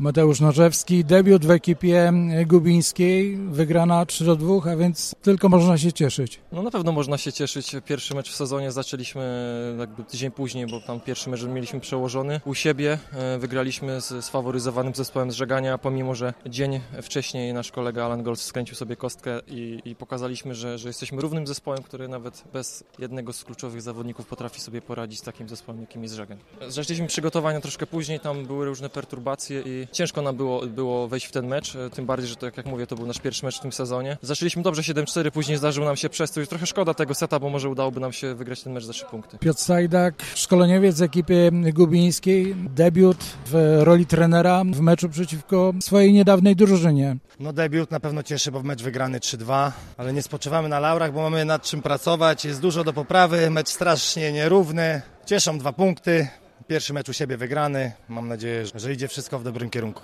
Mateusz Narzewski, debiut w ekipie gubińskiej, wygrana 3-2, a więc tylko można się cieszyć. No na pewno można się cieszyć. Pierwszy mecz w sezonie zaczęliśmy jakby tydzień później, bo tam pierwszy mecz mieliśmy przełożony. U siebie wygraliśmy z faworyzowanym zespołem z Żagania, pomimo że dzień wcześniej nasz kolega Alan Goals skręcił sobie kostkę i pokazaliśmy, że jesteśmy równym zespołem, który nawet bez jednego z kluczowych zawodników potrafi sobie poradzić z takim zespołem, jakim jest Żagań. Zaczęliśmy przygotowania troszkę później, tam były różne perturbacje i ciężko nam było wejść w ten mecz, tym bardziej, że to jak mówię, to był nasz pierwszy mecz w tym sezonie. Zaczęliśmy dobrze 7-4, później zdarzył nam się przestój. Trochę szkoda tego seta, bo może udałoby nam się wygrać ten mecz za 3 punkty. Piotr Sajdak, szkoleniowiec z ekipy gubińskiej, debiut w roli trenera w meczu przeciwko swojej niedawnej drużynie. No debiut na pewno cieszy, bo mecz wygrany 3-2, ale nie spoczywamy na laurach, bo mamy nad czym pracować, jest dużo do poprawy, mecz strasznie nierówny, cieszą 2 punkty. Pierwszy mecz u siebie wygrany. Mam nadzieję, że idzie wszystko w dobrym kierunku.